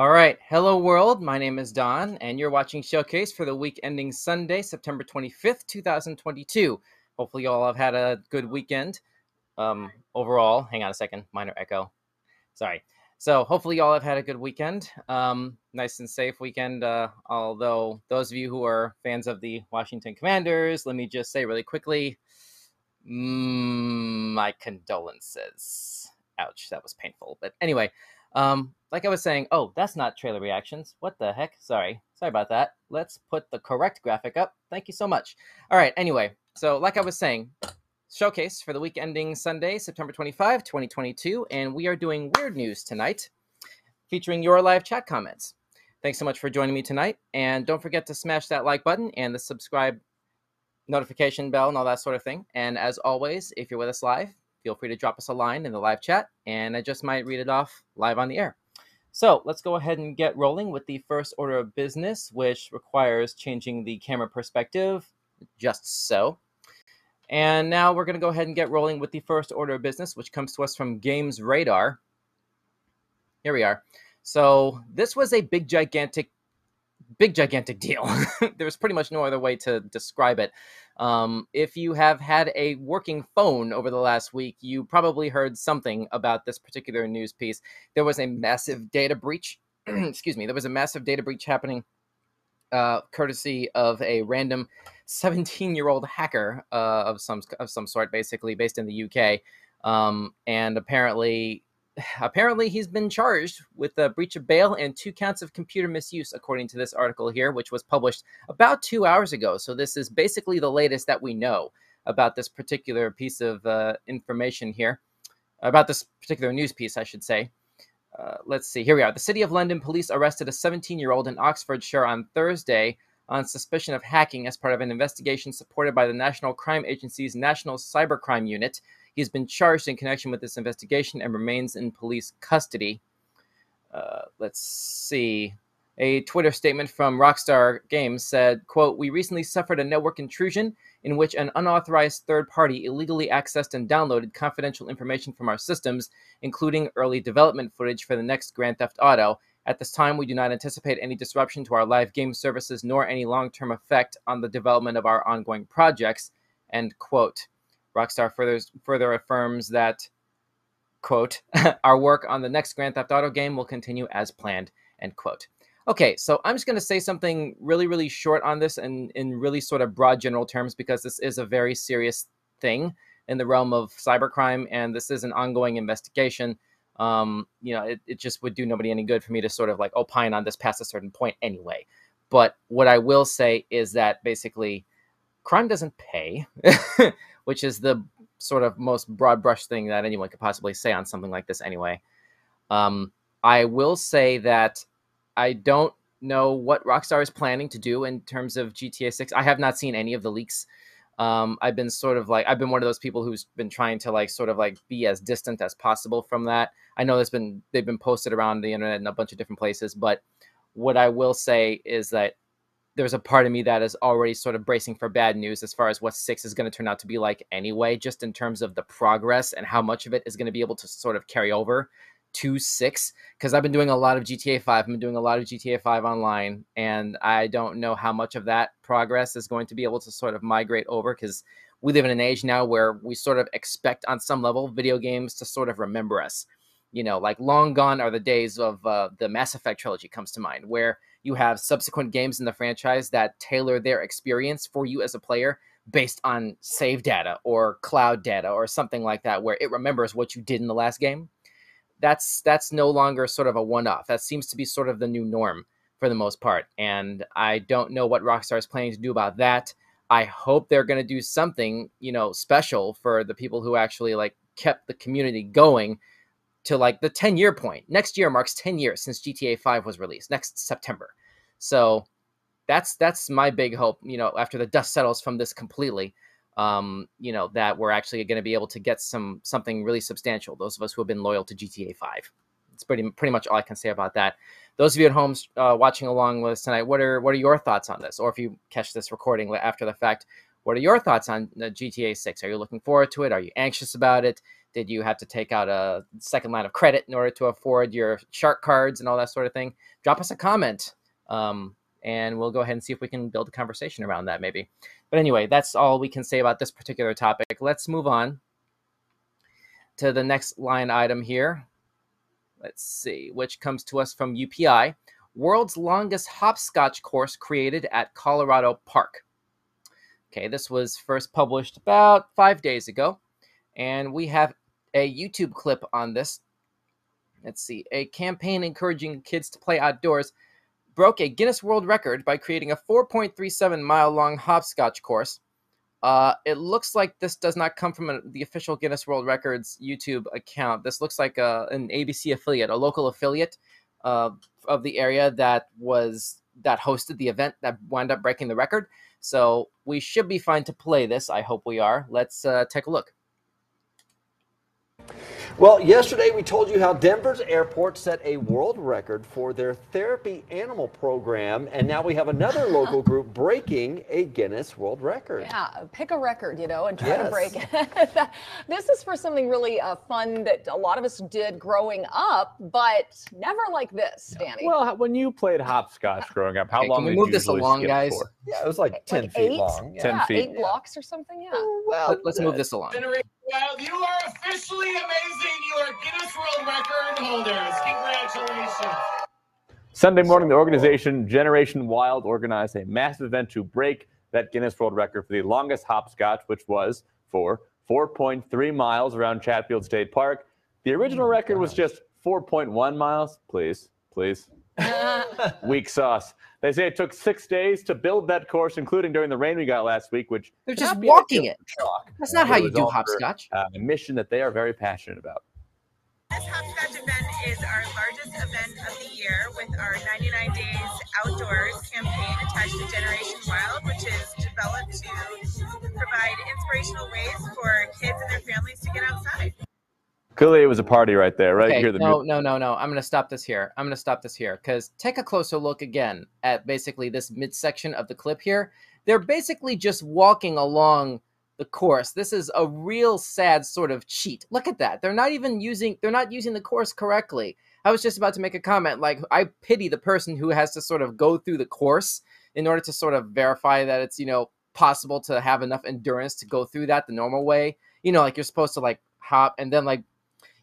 All right. Hello, world. My name is Don, and you're watching Showcase for the week ending Sunday, September 25th, 2022. Hopefully, you all have had a good weekend overall. Hang on a second. Minor echo. Sorry. So hopefully, you all have had a good weekend. Nice and safe weekend. Although, those of you who are fans of the Washington Commanders, let me just say really quickly, my condolences. Ouch. That was painful. But anyway, like I was saying, oh, that's not trailer reactions. What the heck? Sorry about that. Let's put the correct graphic up. Thank you so much. All right. Anyway, so like I was saying, Showcase for the week ending Sunday, September 25, 2022. And we are doing Weird News tonight, featuring your live chat comments. Thanks so much for joining me tonight. And don't forget to smash that like button and the subscribe notification bell and all that sort of thing. And as always, if you're with us live, feel free to drop us a line in the live chat, and I just might read it off live on the air. So let's go ahead and get rolling with the first order of business, which requires changing the camera perspective, just so. And now we're going to go ahead and get rolling with the first order of business, which comes to us from Games Radar. Here we are. So this was a big, gigantic deal. There was pretty much no other way to describe it. If you have had a working phone over the last week, you probably heard something about this particular news piece. There was a massive data breach. Excuse me. There was a massive data breach happening courtesy of a random 17-year-old hacker of some sort, basically based in the UK. And apparently he's been charged with a breach of bail and 2 counts of computer misuse, according to this article here, which was published about 2 hours ago. So this is basically the latest that we know about this particular piece of information here, about this particular news piece, I should say. Let's see. Here we are. The City of London police arrested a 17-year-old in Oxfordshire on Thursday on suspicion of hacking as part of an investigation supported by the National Crime Agency's National Cybercrime Unit. He's been charged in connection with this investigation and remains in police custody. Let's see. A Twitter statement from Rockstar Games said, quote, "We recently suffered a network intrusion in which an unauthorized third party illegally accessed and downloaded confidential information from our systems, including early development footage for the next Grand Theft Auto. At this time, we do not anticipate any disruption to our live game services nor any long-term effect on the development of our ongoing projects," end quote. Rockstar further affirms that, quote, "Our work on the next Grand Theft Auto game will continue as planned," end quote. Okay, so I'm just going to say something really, really short on this and in really sort of broad general terms, because this is a very serious thing in the realm of cybercrime, and this is an ongoing investigation. You know, it just would do nobody any good for me to sort of like opine on this past a certain point anyway. But what I will say is that basically crime doesn't pay, which is the sort of most broad brush thing that anyone could possibly say on something like this anyway. I will say that I don't know what Rockstar is planning to do in terms of GTA 6. I have not seen any of the leaks. I've been sort of like, I've been one of those people who's been trying to like sort of like be as distant as possible from that. I know they've been posted around the internet in a bunch of different places, but what I will say is that there's a part of me that is already sort of bracing for bad news as far as what 6 is going to turn out to be like anyway, just in terms of the progress and how much of it is going to be able to sort of carry over to 6. Because I've been doing a lot of GTA 5. I've been doing a lot of GTA 5 online, and I don't know how much of that progress is going to be able to sort of migrate over, because we live in an age now where we sort of expect on some level video games to sort of remember us. You know, like long gone are the days of the Mass Effect trilogy comes to mind, where you have subsequent games in the franchise that tailor their experience for you as a player based on save data or cloud data or something like that, where it remembers what you did in the last game. That's no longer sort of a one-off. That seems to be sort of the new norm for the most part. And I don't know what Rockstar is planning to do about that. I hope they're going to do something, you know, special for the people who actually like kept the community going to like the 10-year point. Next year marks 10 years since GTA 5 was released, next September. So that's my big hope, you know, after the dust settles from this completely, you know, that we're actually going to be able to get something really substantial, those of us who have been loyal to GTA 5. It's pretty much all I can say about that. Those of you at home watching along with us tonight, what are your thoughts on this? Or if you catch this recording after the fact, what are your thoughts on GTA 6? Are you looking forward to it? Are you anxious about it? Did you have to take out a second line of credit in order to afford your shark cards and all that sort of thing? Drop us a comment, and we'll go ahead and see if we can build a conversation around that maybe. But anyway, that's all we can say about this particular topic. Let's move on to the next line item here. Let's see, which comes to us from UPI. World's longest hopscotch course created at Colorado Park. Okay, this was first published about 5 days ago, and we have a YouTube clip on this. Let's see. A campaign encouraging kids to play outdoors broke a Guinness World Record by creating a 4.37-mile-long hopscotch course. It looks like this does not come from the official Guinness World Records YouTube account. This looks like an ABC affiliate, a local affiliate of the area that hosted the event that wound up breaking the record. So we should be fine to play this. I hope we are. Let's take a look. Well, yesterday we told you how Denver's airport set a world record for their therapy animal program, and now we have another local group breaking a Guinness World Record. Yeah, pick a record, you know, and try to break it. This is for something really fun that a lot of us did growing up, but never like this, Danny. Well, when you played hopscotch growing up, how long did you usually skip guys? For? Yeah, it was like 10 feet long. Yeah. 10 feet. 8 blocks or something, yeah. Well, let's move this along. Generation Wild, you are officially amazing. You are Guinness World Record holders. Congratulations. Sunday morning, the organization Generation Wild organized a massive event to break that Guinness World Record for the longest hopscotch, which was for 4.3 miles around Chatfield State Park. The original record was just 4.1 miles. Please, please. Weak sauce. They say it took 6 days to build that course, including during the rain we got last week, which they're just walking it. That's not how you do hopscotch. A mission that they are very passionate about. This hopscotch event is our largest event of the year, with our 99 Days Outdoors campaign attached to Generation Wild, which is developed to provide inspirational ways for kids and their families to get outside. Clearly, it was a party right there, right? Okay, you hear the music. No. I'm going to stop this here. Because take a closer look again at basically this midsection of the clip here. They're basically just walking along the course. This is a real sad sort of cheat. Look at that. They're not even using, they're not using the course correctly. I was just about to make a comment like, I pity the person who has to sort of go through the course in order to sort of verify that it's, you know, possible to have enough endurance to go through that the normal way. You know, like you're supposed to like hop and then like,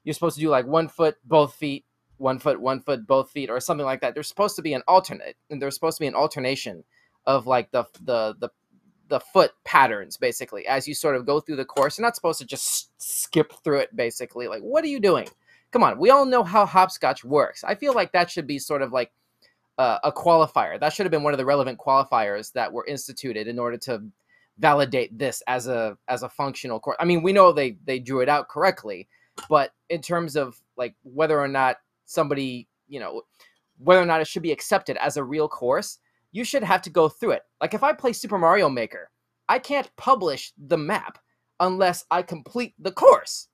you're supposed to do like 1 foot, both feet, 1 foot, 1 foot, both feet, or something like that. There's supposed to be an alternate, and there's supposed to be an alternation of like the foot patterns, basically, as you sort of go through the course. You're not supposed to just skip through it, basically. Like, what are you doing? Come on, we all know how hopscotch works. I feel like that should be sort of like a qualifier. That should have been one of the relevant qualifiers that were instituted in order to validate this as a functional course. I mean, we know they drew it out correctly. But in terms of like whether or not somebody, you know, whether or not it should be accepted as a real course, you should have to go through it. Like if I play Super Mario Maker, I can't publish the map unless I complete the course,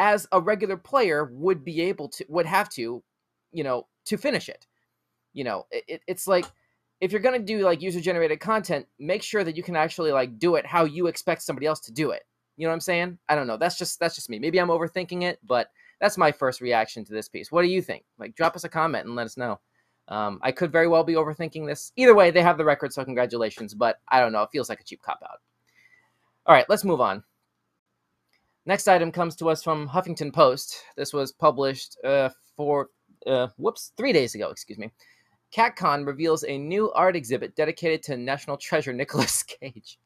as a regular player would be able to, would have to, you know, to finish it. You know, it's like if you're going to do like user-generated content, make sure that you can actually like do it how you expect somebody else to do it. You know what I'm saying? I don't know. That's just me. Maybe I'm overthinking it, but that's my first reaction to this piece. What do you think? Like, drop us a comment and let us know. I could very well be overthinking this. Either way, they have the record, so congratulations. But I don't know. It feels like a cheap cop-out. All right, let's move on. Next item comes to us from Huffington Post. This was published 3 days ago. Excuse me. CatCon reveals a new art exhibit dedicated to national treasure Nicolas Cage.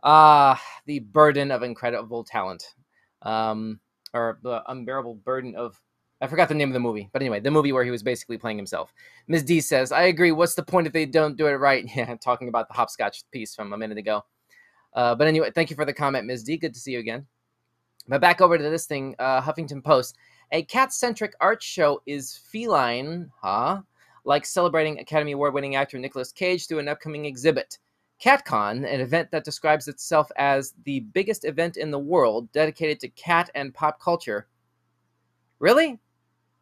The burden of incredible talent, or the unbearable burden of, I forgot the name of the movie, but anyway, the movie where he was basically playing himself. Ms. D says, I agree. What's the point if they don't do it right? Yeah. Talking about the hopscotch piece from a minute ago. But anyway, thank you for the comment, Ms. D. Good to see you again. But back over to this thing, Huffington Post, a cat-centric art show is feline, huh? Like celebrating Academy Award-winning actor Nicolas Cage through an upcoming exhibit. CatCon, an event that describes itself as the biggest event in the world dedicated to cat and pop culture. Really?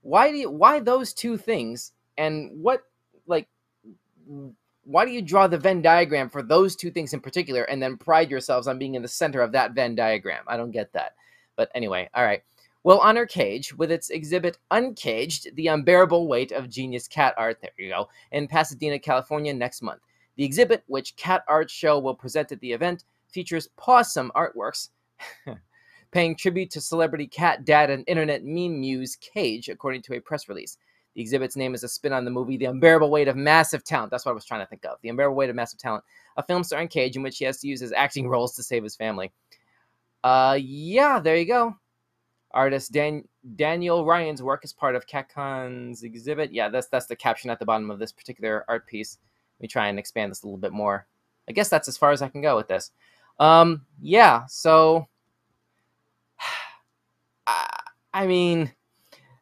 Why those two things? And what, like, why do you draw the Venn diagram for those two things in particular and then pride yourselves on being in the center of that Venn diagram? I don't get that. But anyway, all right. We'll honor Cage with its exhibit Uncaged, The Unbearable Weight of Genius Cat Art, there you go, in Pasadena, California next month. The exhibit, which Cat Art Show will present at the event, features pawsome artworks paying tribute to celebrity cat dad and internet meme muse Cage, according to a press release. The exhibit's name is a spin on the movie The Unbearable Weight of Massive Talent. That's what I was trying to think of. The Unbearable Weight of Massive Talent, a film starring Cage in which he has to use his acting roles to save his family. Yeah, there you go. Artist Daniel Ryan's work is part of CatCon's exhibit. Yeah, that's the caption at the bottom of this particular art piece. Let me try and expand this a little bit more. I guess that's as far as I can go with this. Yeah, so... I mean,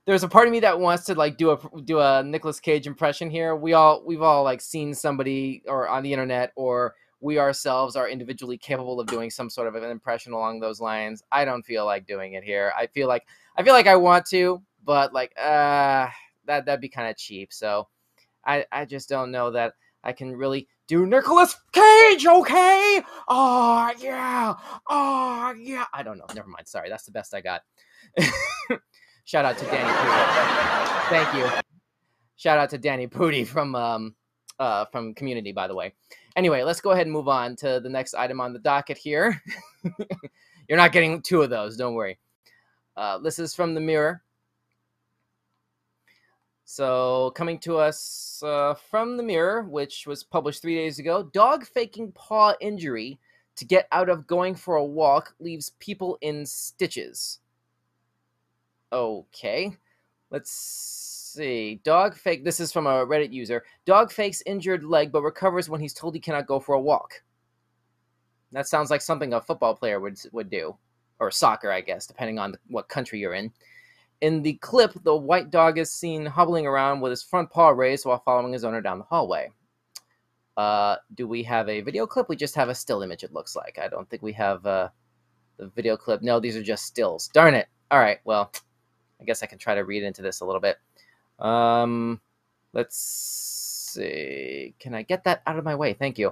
there's a part of me that wants to like do a Nicolas Cage impression here. We've all like seen somebody or on the internet, or we ourselves are individually capable of doing some sort of an impression along those lines. I don't feel like doing it here. I feel like I want to, but like that'd be kind of cheap. So I just don't know that I can really do Nicolas Cage, okay? Oh, yeah. I don't know. Never mind. Sorry. That's the best I got. Shout out to Danny Pudi. Thank you. Shout out to Danny Pudi from Community, by the way. Anyway, let's go ahead and move on to the next item on the docket here. You're not getting two of those. Don't worry. This is from the Mirror. So coming to us from the Mirror, which was published 3 days ago, dog faking paw injury to get out of going for a walk leaves people in stitches. Okay, let's see. Dog fake. This is from a Reddit user. Dog fakes injured leg but recovers when he's told he cannot go for a walk. That sounds like something a football player would do, or soccer, I guess, depending on what country you're in. In the clip, the white dog is seen hobbling around with his front paw raised while following his owner down the hallway. Do we have a video clip? We just have a still image, it looks like. I don't think we have the video clip. No, these are just stills. Darn it. All right, well, I guess I can try to read into this a little bit. Let's see. Can I get that out of my way? Thank you.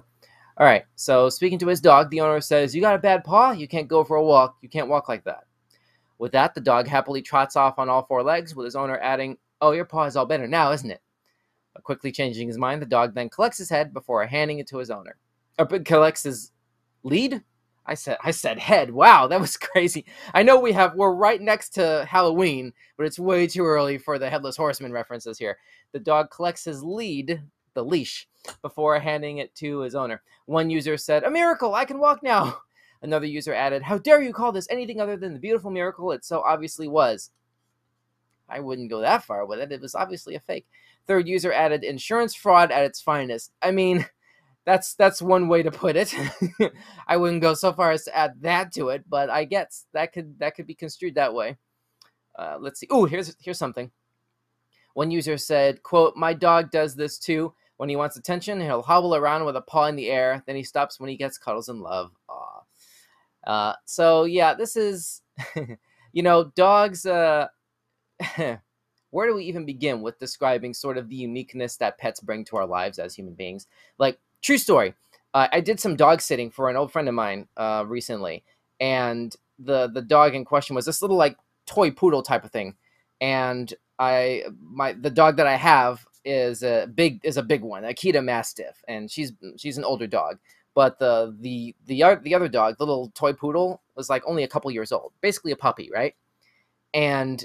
All right, so speaking to his dog, the owner says, "You got a bad paw? You can't go for a walk. You can't walk like that." With that, the dog happily trots off on all four legs, with his owner adding, "Oh, your paw is all better now, isn't it?" But quickly changing his mind, the dog then collects his head before handing it to his owner. Collects his lead? I said head. Wow, that was crazy. I know we're right next to Halloween, but it's way too early for the Headless Horseman references here. The dog collects his lead, the leash, before handing it to his owner. One user said, "A miracle, I can walk now." Another user added, "How dare you call this anything other than the beautiful miracle it so obviously was?" I wouldn't go that far with it. It was obviously a fake. Third user added, "Insurance fraud at its finest." I mean, that's one way to put it. I wouldn't go so far as to add that to it, but I guess that could be construed that way. Let's see. Oh, here's something. One user said, quote, "My dog does this too. When he wants attention, he'll hobble around with a paw in the air. Then he stops when he gets cuddles and love." Aw. So yeah, this is, you know, dogs, where do we even begin with describing sort of the uniqueness that pets bring to our lives as human beings? Like, true story. I did some dog sitting for an old friend of mine, recently, and the dog in question was this little like toy poodle type of thing. And the dog that I have is a big one, Akita Mastiff. And she's an older dog. But the other dog, the little toy poodle, was like only a couple years old, basically a puppy, right? And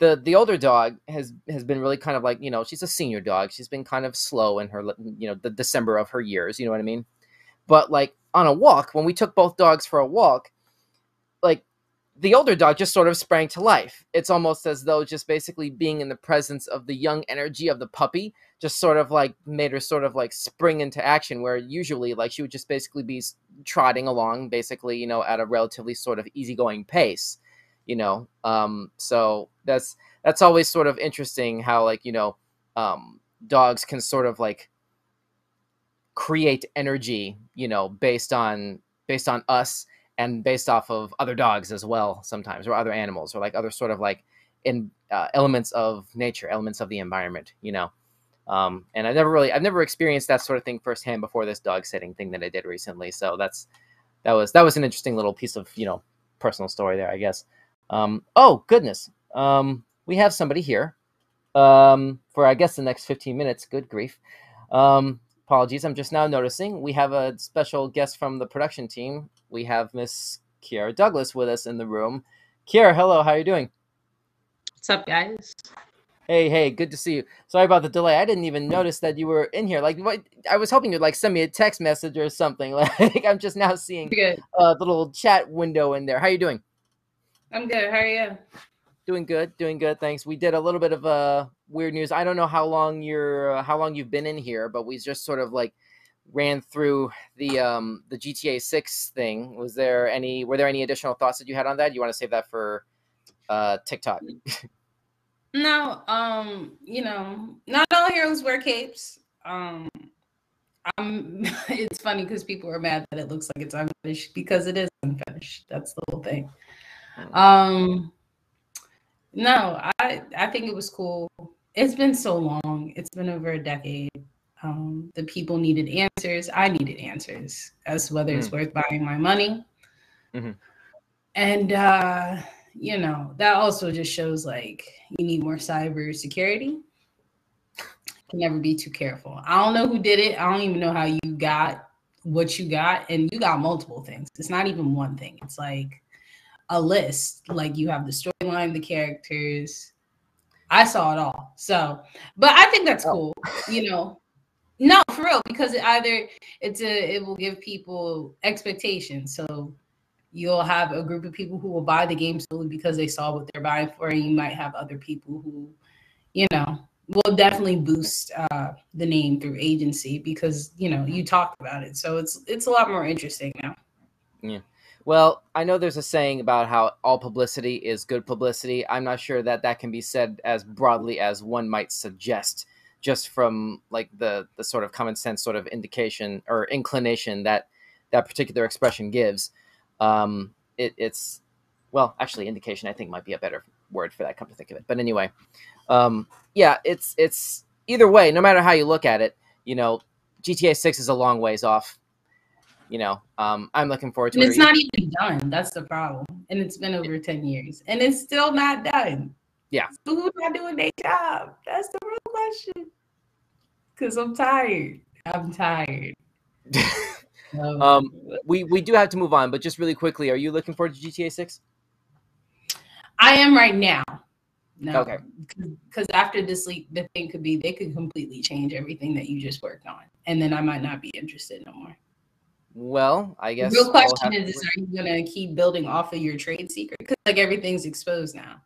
the older dog has been really kind of like, you know, she's a senior dog. She's been kind of slow in her, you know, the December of her years, you know what I mean? But like on a walk, when we took both dogs for a walk, like the older dog just sort of sprang to life. It's almost as though just basically being in the presence of the young energy of the puppy just sort of like made her sort of like spring into action, where usually like she would just basically be trotting along, basically, you know, at a relatively sort of easygoing pace, you know? So that's always sort of interesting how, like, you know, dogs can sort of like create energy, you know, based on us and based off of other dogs as well sometimes, or other animals, or like other sort of like elements of nature, elements of the environment, you know? And I've never experienced that sort of thing firsthand before, this dog sitting thing that I did recently. So that was an interesting little piece of, you know, personal story there, I guess. Oh, goodness. We have somebody here for, I guess, the next 15 minutes. Good grief. Apologies. I'm just now noticing we have a special guest from the production team. We have Miss Kiara Douglas with us in the room. Kiara, hello. How are you doing? What's up, guys? Hey, hey, good to see you. Sorry about the delay. I didn't even notice that you were in here. Like, I was hoping you'd like send me a text message or something. Like, I'm just now seeing a little chat window in there. How are you doing? I'm good. How are you? Doing good. Doing good. Thanks. We did a little bit of weird news. I don't know how long you've been in here, but we just sort of like ran through the GTA 6 thing. Were there any additional thoughts that you had on that? You want to save that for TikTok? No, you know, not all heroes wear capes. It's funny because people are mad that it looks like it's unfinished because it is unfinished. That's the whole thing. No, I think it was cool. It's been so long. It's been over a decade. The people needed answers. I needed answers as to whether it's worth buying my money. And, you know, that also just shows like you need more cyber security. Can never be too careful. I don't know who did it. I don't even know how you got what you got, and you got multiple things. It's not even one thing. It's like a list. Like you have the storyline, the characters. I saw it all. So, but I think that's cool. You know, no, for real, because it will give people expectations. So you'll have a group of people who will buy the game solely because they saw what they're buying for, and you might have other people who, you know, will definitely boost the name through agency because, you know, you talked about it. So it's a lot more interesting now. Yeah. Well, I know there's a saying about how all publicity is good publicity. I'm not sure that that can be said as broadly as one might suggest just from like the sort of common sense sort of indication or inclination that that particular expression gives. It's well, actually indication, I think might be a better word for that, come to think of it. But anyway, yeah, it's either way, no matter how you look at it, you know, GTA 6 is a long ways off, you know, I'm looking forward to it. It's not even done. That's the problem. And it's been over 10 years and it's still not done. Yeah. So who's not doing their job? That's the real question. Cause I'm tired. I'm tired. We do have to move on, but just really quickly, are you looking forward to GTA 6? I am right now. No. Okay. Because after this leak, the thing could be they could completely change everything that you just worked on, and then I might not be interested no more. Well, I guess. The real question is are you gonna keep building off of your trade secret? Because like everything's exposed now.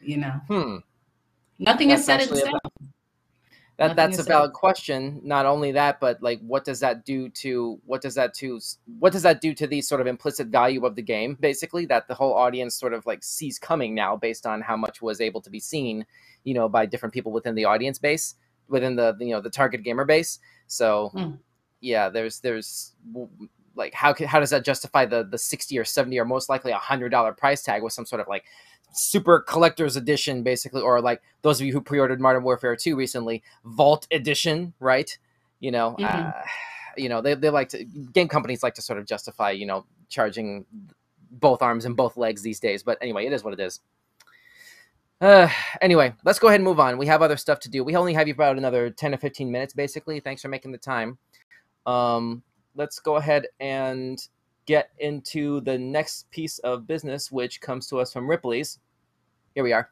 You know. Nothing is set in stone. That's a valid question. Not only that, but like, what does that do to the sort of implicit value of the game? Basically, that the whole audience sort of like sees coming now, based on how much was able to be seen, you know, by different people within the audience base, within the you know the target gamer base. So, yeah, there's like how does that justify the 60 or 70 or most likely $100 price tag with some sort of like super collector's edition, basically, or like those of you who pre-ordered Modern Warfare 2 recently, Vault Edition, right? You know, you know, they like to, game companies like to sort of justify, you know, charging both arms and both legs these days. But anyway, it is what it is. Anyway, let's go ahead and move on. We have other stuff to do. We only have you for about another 10 or 15 minutes, basically. Thanks for making the time. Let's go ahead and get into the next piece of business, which comes to us from Ripley's. Here we are.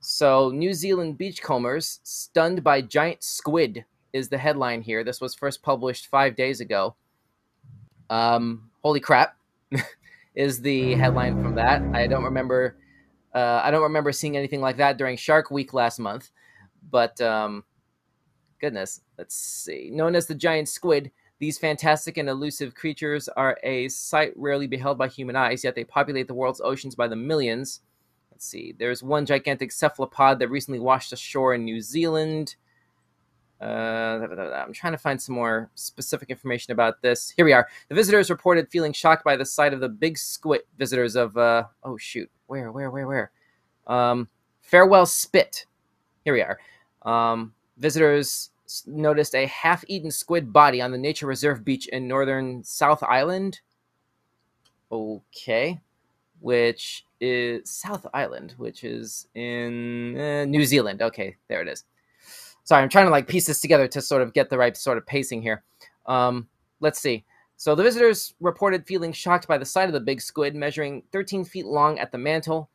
So New Zealand beachcombers stunned by giant squid is the headline here. This was first published 5 days ago. Holy crap is the headline from that. I don't remember seeing anything like that during Shark Week last month, but goodness, let's see. Known as the giant squid, these fantastic and elusive creatures are a sight rarely beheld by human eyes, yet they populate the world's oceans by the millions. Let's see. There's one gigantic cephalopod that recently washed ashore in New Zealand. I'm trying to find some more specific information about this. Here we are. The visitors reported feeling shocked by the sight of the big squid. Visitors of, oh shoot, where? Farewell Spit. Here we are. Visitors noticed a half-eaten squid body on the nature reserve beach in northern South Island. Okay. which is South Island, which is in New Zealand. Okay, there it is. Sorry, I'm trying to like piece this together to sort of get the right sort of pacing here. Let's see. So the visitors reported feeling shocked by the sight of the big squid, measuring 13 feet long at the mantle.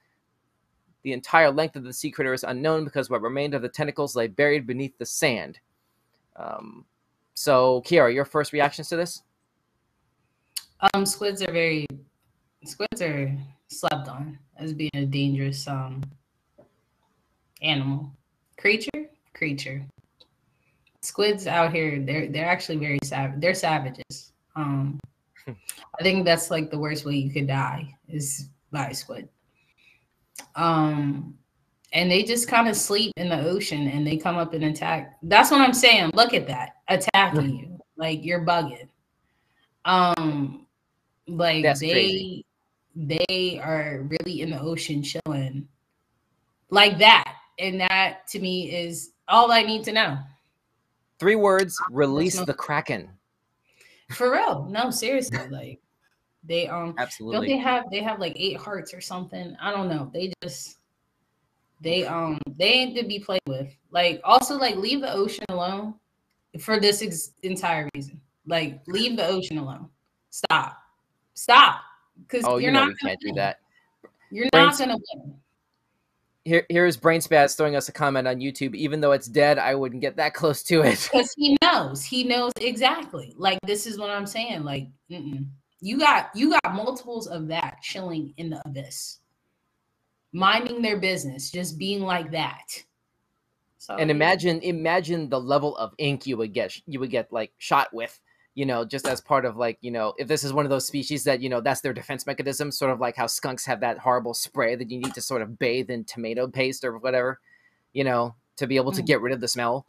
The entire length of the sea critter is unknown because what remained of the tentacles lay buried beneath the sand. So, Kiara, your first reactions to this? Squids are slept on as being a dangerous animal. Creature. Squids out here, they're actually very savage. They're savages. I think that's like the worst way you could die is by a squid. And they just kind of sleep in the ocean and they come up and attack. That's what I'm saying. Look at that. Attacking you. Like you're bugging. Like that's crazy. They are really in the ocean chilling like that. And that to me is all I need to know. 3 words, release the Kraken. For real. No, seriously. Like they absolutely don't they have like 8 hearts or something. I don't know. They ain't to be played with. Like also like leave the ocean alone for this entire reason. Like leave the ocean alone. Stop. Because you're not gonna do that. You're not gonna win. Here's Brain Spaz throwing us a comment on YouTube. Even though it's dead, I wouldn't get that close to it. Because he knows exactly. Like this is what I'm saying. Like you got multiples of that chilling in the abyss, minding their business, just being like that. So, and imagine the level of ink you would get like shot with. You know, just as part of like, you know, if this is one of those species that, you know, that's their defense mechanism, sort of like how skunks have that horrible spray that you need to sort of bathe in tomato paste or whatever, you know, to be able to get rid of the smell.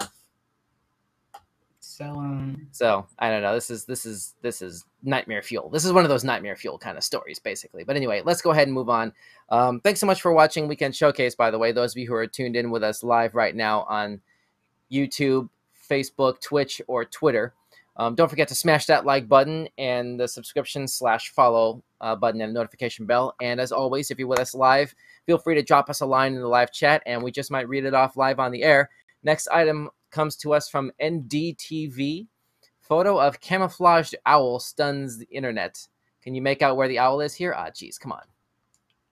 So I don't know. This is nightmare fuel. This is one of those nightmare fuel kind of stories, basically. But anyway, let's go ahead and move on. Thanks so much for watching Weekend Showcase, by the way, those of you who are tuned in with us live right now on YouTube, Facebook, Twitch, or Twitter. Don't forget to smash that like button and the subscription/follow button and notification bell. And as always, if you're with us live, feel free to drop us a line in the live chat and we just might read it off live on the air. Next item comes to us from NDTV. Photo of camouflaged owl stuns the internet. Can you make out where the owl is here? Ah, geez, come on.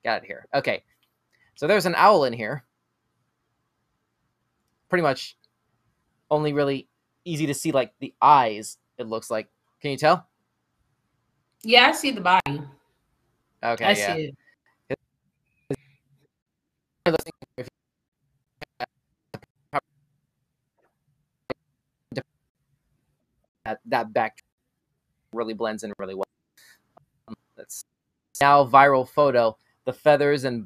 Got it here. Okay. So there's an owl in here. Pretty much only really easy to see like the eyes, it looks like. Can you tell? Yeah, I see the body. Okay, I see it. That back really blends in really well. That's now viral photo. The feathers and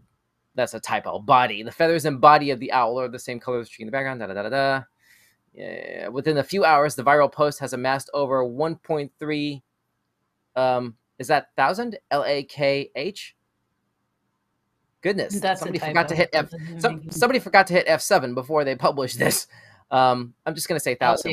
that's a typo. Body. The feathers and body of the owl are the same color as the tree in the background. Da da da da da. Yeah. Within a few hours, the viral post has amassed over 1.3, is that 1,000? L-A-K-H? Goodness. Somebody forgot to hit F7 before they published this. I'm just going to say 1,000.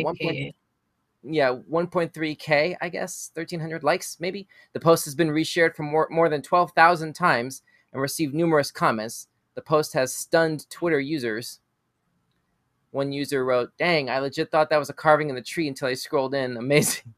Yeah, 1.3K, I guess. 1,300 likes, maybe. The post has been reshared for more than 12,000 times and received numerous comments. The post has stunned Twitter users. One user wrote, "Dang, I legit thought that was a carving in the tree until I scrolled in. Amazing."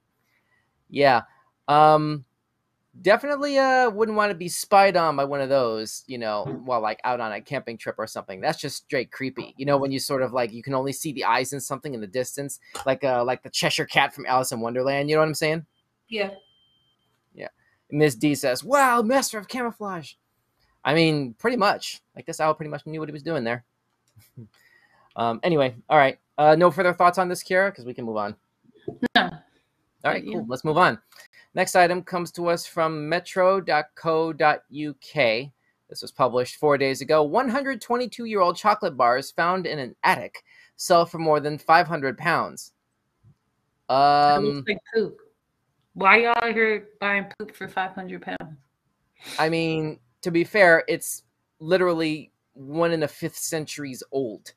Yeah. Definitely wouldn't want to be spied on by one of those, you know, while like out on a camping trip or something. That's just straight creepy. You know, when you sort of like, you can only see the eyes in something in the distance, like the Cheshire Cat from Alice in Wonderland. You know what I'm saying? Yeah. Yeah. Miss D says, "Wow, master of camouflage." I mean, pretty much. Like this owl pretty much knew what he was doing there. Anyway, all right. No further thoughts on this, Kiara, because we can move on. No. All right, cool. Let's move on. Next item comes to us from metro.co.uk. This was published 4 days ago. 122-year-old chocolate bars found in an attic sell for more than £500. That looks like poop. Why y'all out here buying poop for £500? I mean, to be fair, it's literally 1 and a 5th centuries old.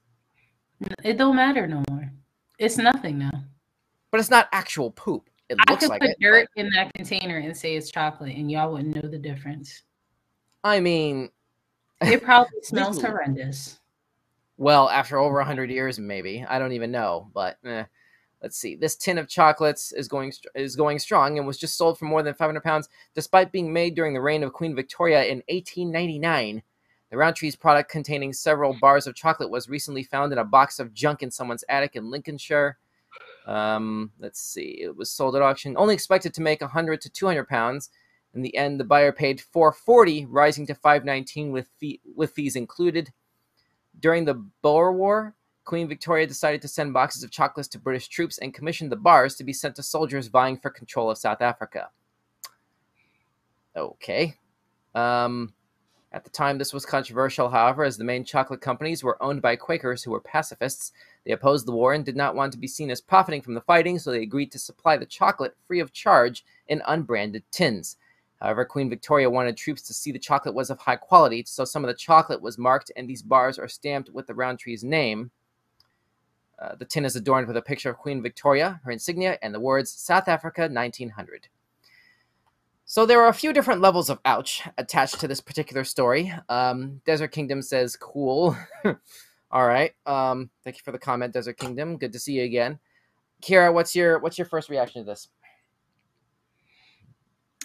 It don't matter no more. It's nothing now. But it's not actual poop. It looks like it. I could put dirt in that container and say it's chocolate, and y'all wouldn't know the difference. I mean, it probably smells horrendous. Well, after over 100 years, maybe. I don't even know, but let's see. This tin of chocolates is going strong and was just sold for more than 500 pounds, despite being made during the reign of Queen Victoria in 1899. The Rowntree's product containing several bars of chocolate was recently found in a box of junk in someone's attic in Lincolnshire. Let's see. It was sold at auction, only expected to make 100 to 200 pounds. In the end, the buyer paid $440, rising to $519 with fees included. During the Boer War, Queen Victoria decided to send boxes of chocolates to British troops and commissioned the bars to be sent to soldiers vying for control of South Africa. Okay. At the time, this was controversial, however, as the main chocolate companies were owned by Quakers who were pacifists. They opposed the war and did not want to be seen as profiting from the fighting, so they agreed to supply the chocolate free of charge in unbranded tins. However, Queen Victoria wanted troops to see the chocolate was of high quality, so some of the chocolate was marked, and these bars are stamped with the Rowntree's name. The tin is adorned with a picture of Queen Victoria, her insignia, and the words, South Africa 1900. So there are a few different levels of ouch attached to this particular story. Desert Kingdom says, cool. All right. Thank you for the comment, Desert Kingdom. Good to see you again. Kira, what's your first reaction to this?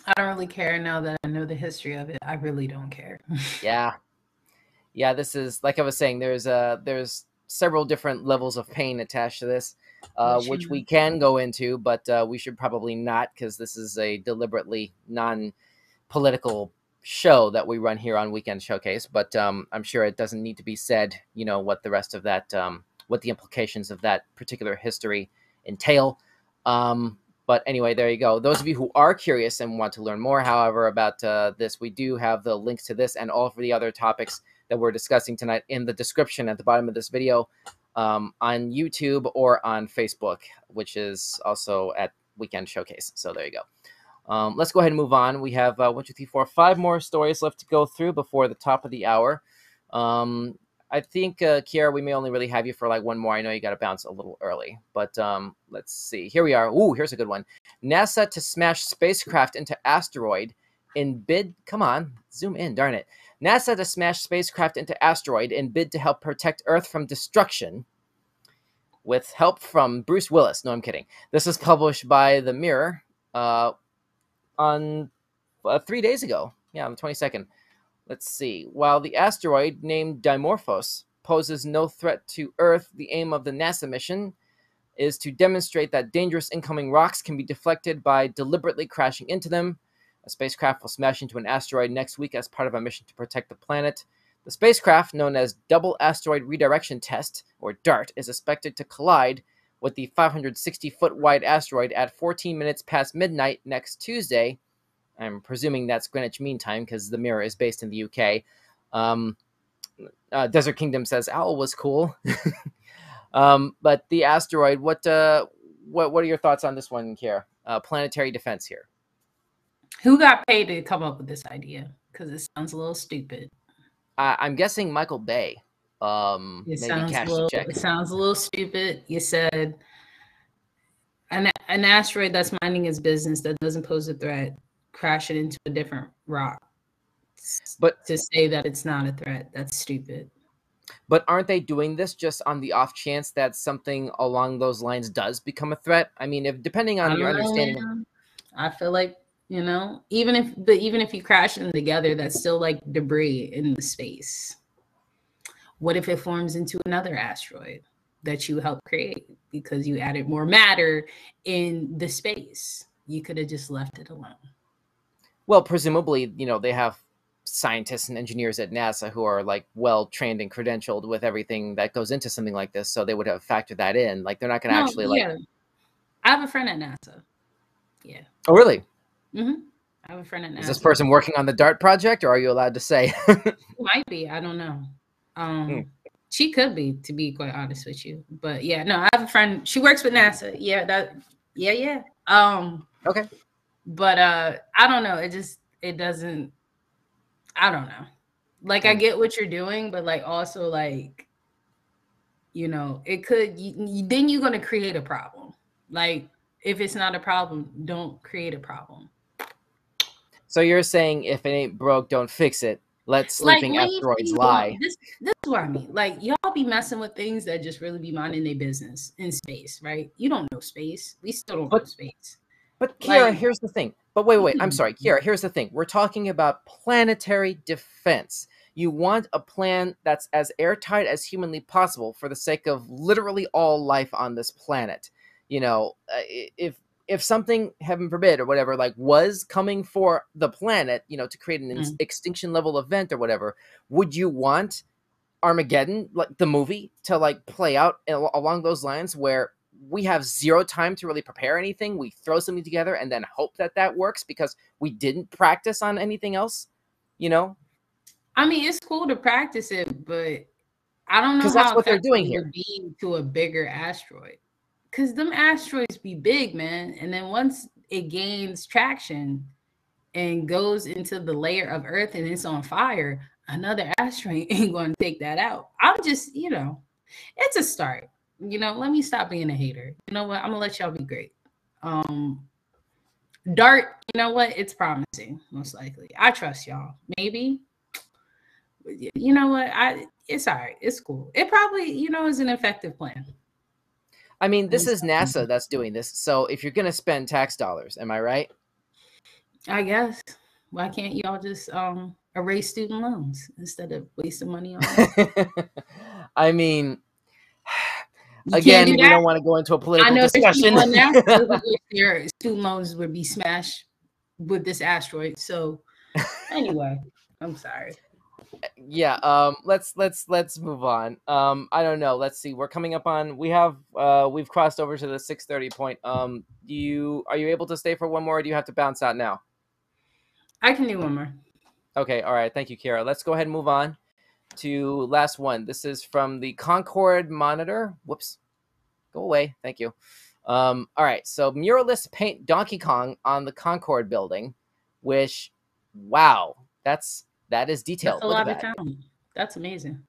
I don't really care now that I know the history of it. I really don't care. Yeah. This is, like I was saying, there's several different levels of pain attached to this, which we can go into, but we should probably not, because this is a deliberately non-political show that we run here on Weekend Showcase. But I'm sure it doesn't need to be said, you know, what the rest of that, what the implications of that particular history entail. But anyway, there you go. Those of you who are curious and want to learn more, however, about this, we do have the links to this and all of the other topics that we're discussing tonight in the description at the bottom of this video on YouTube or on Facebook, which is also at Weekend Showcase. So there you go. Let's go ahead and move on. We have 1, 2, 3, 4, 5 more stories left to go through before the top of the hour. I think, Kiara, we may only really have you for like one more. I know you got to bounce a little early, but let's see. Here we are. Ooh, here's a good one. NASA to smash spacecraft into asteroid in bid. Come on, zoom in, darn it. NASA to smash spacecraft into asteroid in bid to help protect Earth from destruction with help from Bruce Willis. No, I'm kidding. This was published by the Mirror on 3 days ago. Yeah, on the 22nd. Let's see. While the asteroid, named Dimorphos, poses no threat to Earth, the aim of the NASA mission is to demonstrate that dangerous incoming rocks can be deflected by deliberately crashing into them. A spacecraft will smash into an asteroid next week as part of a mission to protect the planet. The spacecraft, known as Double Asteroid Redirection Test, or DART, is expected to collide with the 560-foot-wide asteroid at 14 minutes past midnight next Tuesday. I'm presuming that's Greenwich Mean Time because the Mirror is based in the UK. Desert Kingdom says Owl was cool. But the asteroid, what are your thoughts on this one, Kiara? Planetary defense here. Who got paid to come up with this idea? Because it sounds a little stupid. I'm guessing Michael Bay. Maybe cash the check. It sounds a little stupid. You said an asteroid that's minding its business that doesn't pose a threat. Crash it into a different rock, but to say that it's not a threat, that's stupid. But aren't they doing this just on the off chance that something along those lines does become a threat? I mean, if depending on your understanding, I feel like, you know, even if you crash them together, that's still like debris in the space. What if it forms into another asteroid that you helped create because you added more matter in the space? You could have just left it alone. Well, presumably, you know, they have scientists and engineers at NASA who are like well-trained and credentialed with everything that goes into something like this. So they would have factored that in. Like they're not going to like. I have a friend at NASA. Yeah. Oh, really? Mm-hmm. I have a friend at NASA. Is this person working on the DART project, or are you allowed to say? Might be. I don't know. She could be, to be quite honest with you. But yeah, no, I have a friend. She works with NASA. Yeah. Yeah. Okay. But I don't know. I don't know. Like, I get what you're doing, but like also like, you know, it could, then you're going to create a problem. Like if it's not a problem, don't create a problem. So you're saying if it ain't broke, don't fix it. let sleeping asteroids lie. This is what I mean. Like, y'all be messing with things that just really be minding their business in space, right? You don't know space. We still don't know space. But Kiara, like, here's the thing. But wait, I'm sorry, Kiara, here's the thing. We're talking about planetary defense. You want a plan that's as airtight as humanly possible for the sake of literally all life on this planet. You know, if something, heaven forbid, or whatever, like, was coming for the planet, you know, to create an extinction level event or whatever, would you want Armageddon, like the movie, to like play out along those lines where we have zero time to really prepare anything? We throw something together and then hope that that works because we didn't practice on anything else, you know? I mean, it's cool to practice it, but I don't know how that's what they're doing here. Being to a bigger asteroid. Because them asteroids be big, man. And then once it gains traction and goes into the layer of Earth and it's on fire, another asteroid ain't going to take that out. I'm just, you know, it's a start. You know, let me stop being a hater. You know what? I'm going to let y'all be great. DART, you know what? It's promising, most likely. I trust y'all. Maybe. You know what? It's all right. It's cool. It probably, you know, is an effective plan. I mean, this is NASA that's doing this. So if you're going to spend tax dollars, am I right? I guess. Why can't y'all just erase student loans instead of wasting money on it? I mean, again, we don't want to go into a political discussion. I know NASA, your student loans would be smashed with this asteroid. So anyway, I'm sorry. Yeah, let's move on. I don't know. Let's see. We're coming up on. We've crossed over to the 6:30 point. Are you able to stay for one more? Or do you have to bounce out now? I can do one more. Okay. All right. Thank you, Kiara. Let's go ahead and move on to last one. This is from the Concord Monitor. Whoops. Go away. Thank you. All right. So muralists paint Donkey Kong on the Concord building, which, wow, that is detailed. That's a lot of time. That's amazing.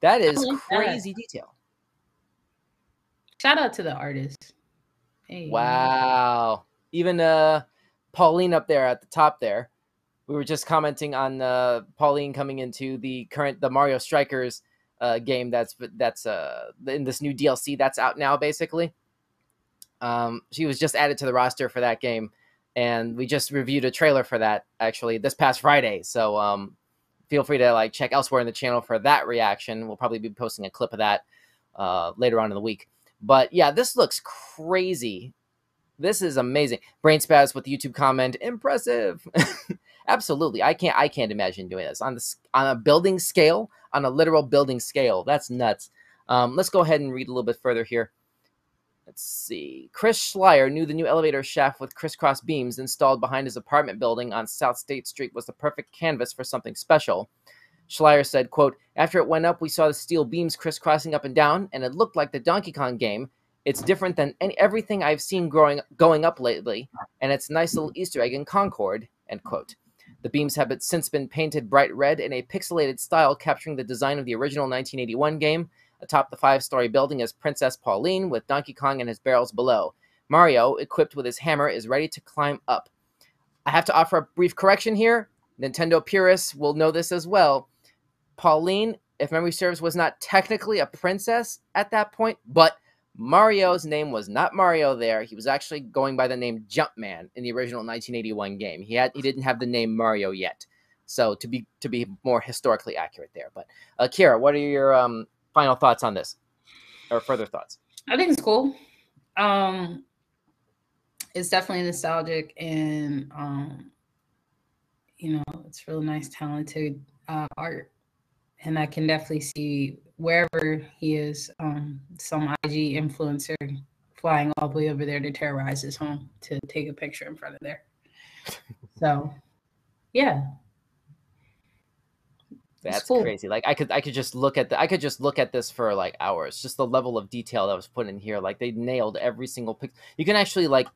That is crazy detail. Shout out to the artist. Hey. Wow. Even Pauline up there at the top there. We were just commenting on Pauline coming into the Mario Strikers game that's in this new DLC that's out now, basically. She was just added to the roster for that game. And we just reviewed a trailer for that actually this past Friday. So feel free to like check elsewhere in the channel for that reaction. We'll probably be posting a clip of that later on in the week. But yeah, this looks crazy. This is amazing. Brain spaz with the YouTube comment. Impressive. Absolutely. I can't imagine doing this on a building scale, on a literal building scale. That's nuts. Let's go ahead and read a little bit further here. Let's see. Chris Schleier knew the new elevator shaft with crisscross beams installed behind his apartment building on South State Street was the perfect canvas for something special. Schleier said, quote, after it went up, we saw the steel beams crisscrossing up and down, and it looked like the Donkey Kong game. It's different than everything I've seen going up lately, and it's a nice little Easter egg in Concord, end quote. The beams have since been painted bright red in a pixelated style capturing the design of the original 1981 game. Atop the five-story building is Princess Pauline with Donkey Kong and his barrels below. Mario, equipped with his hammer, is ready to climb up. I have to offer a brief correction here. Nintendo purists will know this as well. Pauline, if memory serves, was not technically a princess at that point, but Mario's name was not Mario there. He was actually going by the name Jumpman in the original 1981 game. He didn't have the name Mario yet. So to be more historically accurate there. But Kiara, what are your final thoughts on this, or further thoughts? I think it's cool. It's definitely nostalgic, and you know, it's real nice, talented art. And I can definitely see wherever he is, some IG influencer flying all the way over there to terrorize his home to take a picture in front of there. So, yeah. That's cool. Crazy. Like I could just look at this for like hours. Just the level of detail that was put in here. Like they nailed every single pixel. You can actually like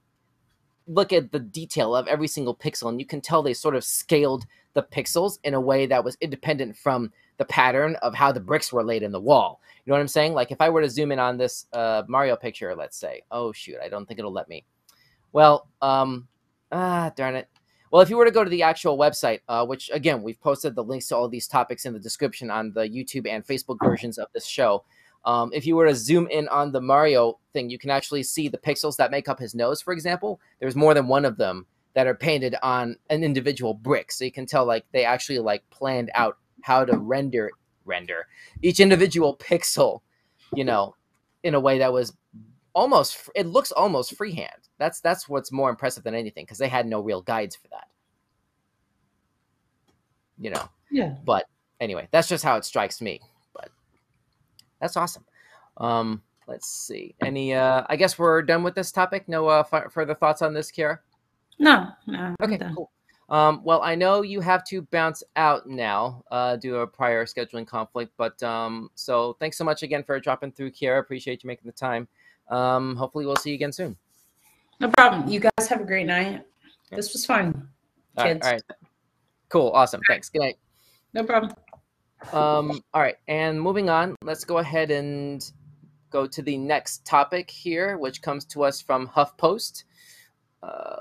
look at the detail of every single pixel, and you can tell they sort of scaled the pixels in a way that was independent from the pattern of how the bricks were laid in the wall. You know what I'm saying? Like if I were to zoom in on this Mario picture, let's say, oh shoot, I don't think it'll let me. Well, darn it. Well, if you were to go to the actual website, which, again, we've posted the links to all these topics in the description on the YouTube and Facebook versions of this show. If you were to zoom in on the Mario thing, you can actually see the pixels that make up his nose, for example. There's more than one of them that are painted on an individual brick. So you can tell, like, they actually, like, planned out how to render each individual pixel, you know, in a way that was almost, it looks almost freehand. That's what's more impressive than anything, because they had no real guides for that, you know. Yeah. But anyway, that's just how it strikes me. But that's awesome. Let's see. Any? I guess we're done with this topic. No further thoughts on this, Kira? No. Okay. Cool. Well, I know you have to bounce out now due to a prior scheduling conflict, but so thanks so much again for dropping through, Kira. Appreciate you making the time. Hopefully we'll see you again soon. No problem. You guys have a great night. Yeah. This was fun. Kids. All right. Cool. Awesome. Thanks. Good night. No problem. All right. And moving on, let's go ahead and go to the next topic here, which comes to us from HuffPost.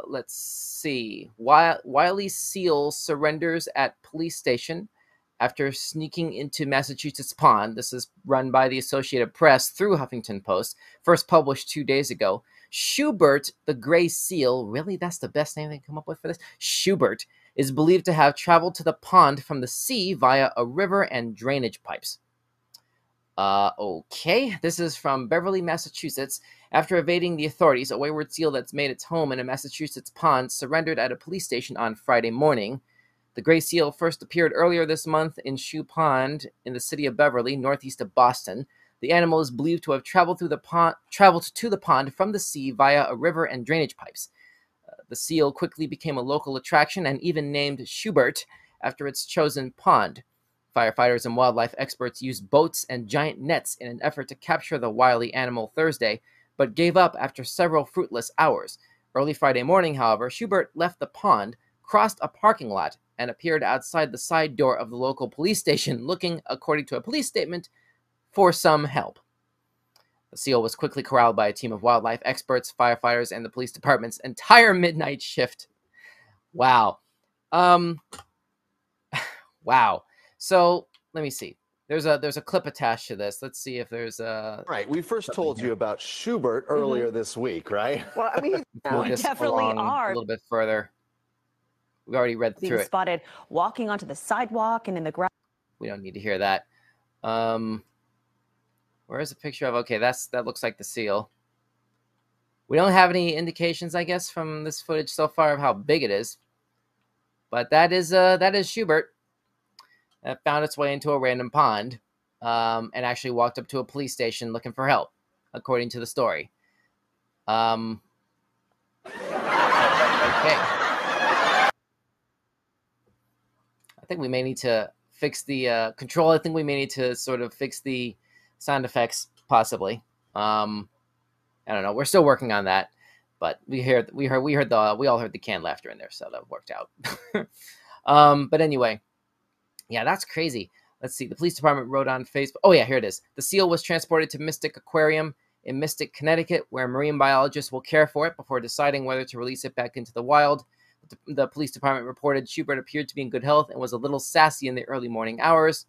Let's see. Wily seal surrenders at police station after sneaking into Massachusetts pond. This is run by the Associated Press through Huffington Post, first published 2 days ago. Schubert, the gray seal, really, that's the best name they can come up with for this? Schubert is believed to have traveled to the pond from the sea via a river and drainage pipes. Okay, this is from Beverly, Massachusetts. After evading the authorities, a wayward seal that's made its home in a Massachusetts pond surrendered at a police station on Friday morning. The gray seal first appeared earlier this month in Shoe Pond in the city of Beverly, northeast of Boston. The animal is believed to have traveled to the pond from the sea via a river and drainage pipes. The seal quickly became a local attraction and even named Schubert after its chosen pond. Firefighters and wildlife experts used boats and giant nets in an effort to capture the wily animal Thursday, but gave up after several fruitless hours. Early Friday morning, however, Schubert left the pond, crossed a parking lot, and appeared outside the side door of the local police station looking, according to a police statement, for some help. The seal was quickly corralled by a team of wildlife experts, firefighters, and the police department's entire midnight shift. Wow. Wow. So let me see. There's a clip attached to this. Let's see if there's a... Right. We first told you about Schubert earlier this week, right? Well, I mean, we definitely are. A little bit further. We already read through it. Spotted walking onto the sidewalk and in the grass. We don't need to hear that. Where is a picture of? Okay, that looks like the seal. We don't have any indications, I guess, from this footage so far of how big it is. But that is Schubert. That found its way into a random pond and actually walked up to a police station looking for help, according to the story. Okay. I think we may need to fix the control. I think we may need to sort of fix the sound effects, possibly. I don't know. We're still working on that, but we all heard the canned laughter in there, so that worked out. But anyway, yeah, that's crazy. Let's see. The police department wrote on Facebook. Oh yeah, here it is. The seal was transported to Mystic Aquarium in Mystic, Connecticut, where marine biologists will care for it before deciding whether to release it back into the wild. The police department reported Schubert appeared to be in good health and was a little sassy in the early morning hours.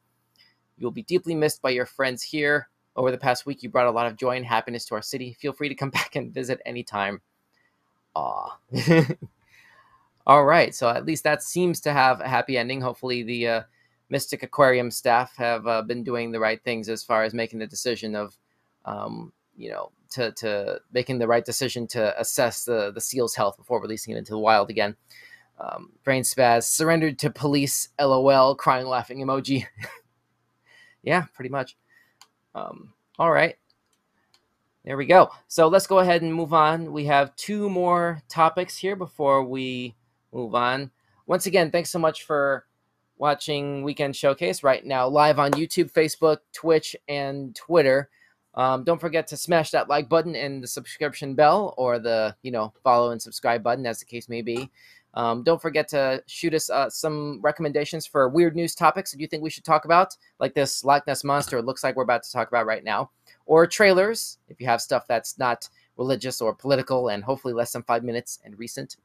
You'll be deeply missed by your friends here. Over the past week, you brought a lot of joy and happiness to our city. Feel free to come back and visit anytime. Aw. All right. So at least that seems to have a happy ending. Hopefully the Mystic Aquarium staff have been doing the right things as far as making the decision of, you know, to making the right decision to assess the seal's health before releasing it into the wild again. Brain spaz surrendered to police. LOL. Crying laughing emoji. Yeah, pretty much. All right. There we go. So let's go ahead and move on. We have two more topics here before we move on. Once again, thanks so much for watching Weekend Showcase right now, live on YouTube, Facebook, Twitch, and Twitter. Don't forget to smash that like button and the subscription bell, or the, you know, follow and subscribe button, as the case may be. Don't forget to shoot us some recommendations for weird news topics that you think we should talk about, like this Loch Ness Monster looks like we're about to talk about right now, or trailers if you have stuff that's not religious, or political, and hopefully less than 5 minutes and recent,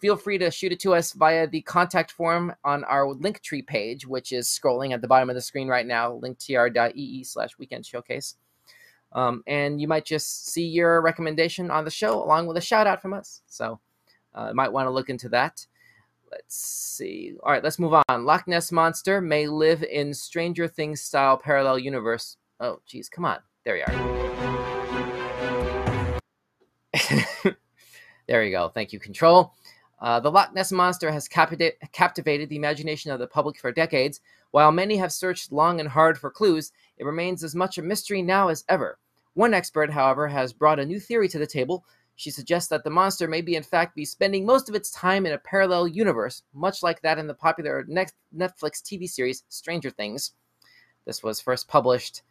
feel free to shoot it to us via the contact form on our Linktree page, which is scrolling at the bottom of the screen right now, linktr.ee/weekendshowcase. And you might just see your recommendation on the show along with a shout out from us. So you might want to look into that. Let's see. All right, let's move on. Loch Ness Monster may live in Stranger Things style parallel universe. Oh, geez, come on. There you are. There you go. Thank you, Control. The Loch Ness Monster has captivated the imagination of the public for decades. While many have searched long and hard for clues, it remains as much a mystery now as ever. One expert, however, has brought a new theory to the table. She suggests that the monster may be, in fact, be spending most of its time in a parallel universe, much like that in the popular Netflix TV series Stranger Things. This was first published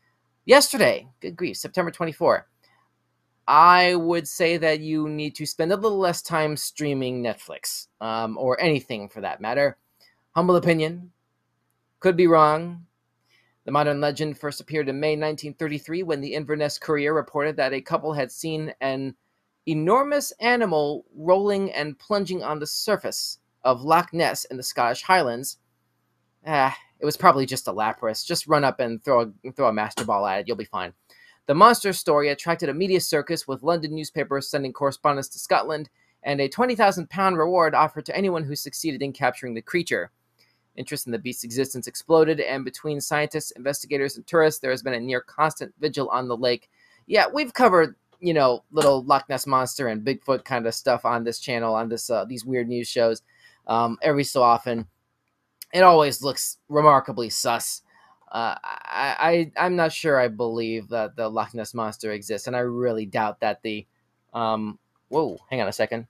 yesterday. Good grief, September 24. I would say that you need to spend a little less time streaming Netflix, or anything for that matter. Humble opinion. Could be wrong. The modern legend first appeared in May 1933 when the Inverness Courier reported that a couple had seen an enormous animal rolling and plunging on the surface of Loch Ness in the Scottish Highlands. It was probably just a Lapras. Just run up and throw a master ball at it. You'll be fine. The monster story attracted a media circus, with London newspapers sending correspondents to Scotland and a £20,000 reward offered to anyone who succeeded in capturing the creature. Interest in the beast's existence exploded, and between scientists, investigators, and tourists, there has been a near-constant vigil on the lake. Yeah, we've covered, you know, little Loch Ness Monster and Bigfoot kind of stuff on this channel, on this these weird news shows every so often. It always looks remarkably sus. I'm not sure I believe that the Loch Ness Monster exists, and I really doubt that the... whoa, hang on a second.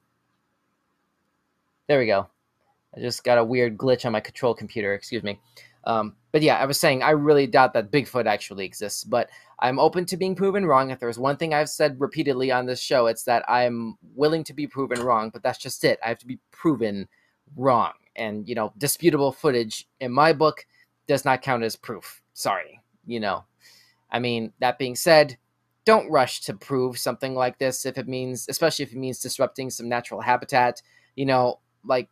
There we go. I just got a weird glitch on my Control computer, excuse me. But yeah, I was saying I really doubt that Bigfoot actually exists, but I'm open to being proven wrong. If there's one thing I've said repeatedly on this show, it's that I'm willing to be proven wrong, but that's just it. I have to be proven wrong. And, you know, disputable footage in my book does not count as proof. Sorry. You know, I mean, that being said, don't rush to prove something like this if it means, especially if it means disrupting some natural habitat, you know, like,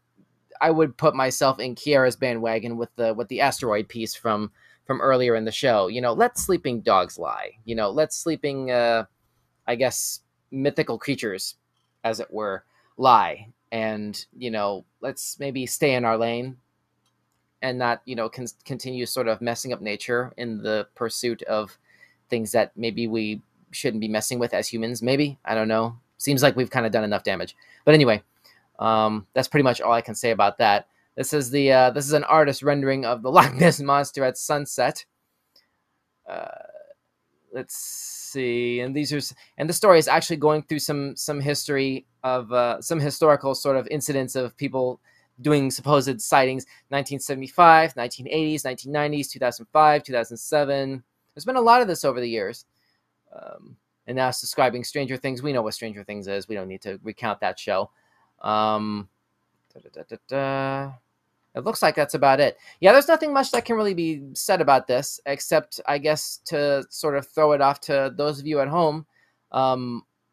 I would put myself in Kiara's bandwagon with the asteroid piece from earlier in the show. You know, let sleeping dogs lie. You know, let sleeping, I guess, mythical creatures, as it were, lie. And, you know, let's maybe stay in our lane and not, you know, continue sort of messing up nature in the pursuit of things that maybe we shouldn't be messing with as humans. Maybe. I don't know. Seems like we've kind of done enough damage. But anyway. That's pretty much all I can say about that. This is an artist rendering of the Loch Ness Monster at sunset. Let's see. And the story is actually going through some history of, some historical sort of incidents of people doing supposed sightings, 1975, 1980s, 1990s, 2005, 2007. There's been a lot of this over the years. And now it's describing Stranger Things. We know what Stranger Things is. We don't need to recount that show. It looks like that's about it. Yeah, there's nothing much that can really be said about this, except, I guess, to sort of throw it off to those of you at home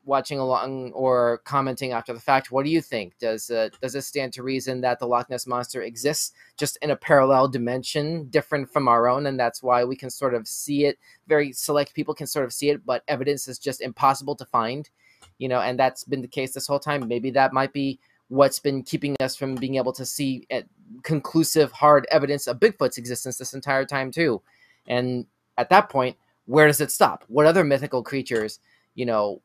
watching along or commenting after the fact. What do you think? Does this stand to reason that the Loch Ness Monster exists just in a parallel dimension different from our own, and that's why we can sort of see it? Very select people can sort of see it, but evidence is just impossible to find. You know, and that's been the case this whole time. Maybe that might be what's been keeping us from being able to see conclusive, hard evidence of Bigfoot's existence this entire time, too. And at that point, where does it stop? What other mythical creatures, you know,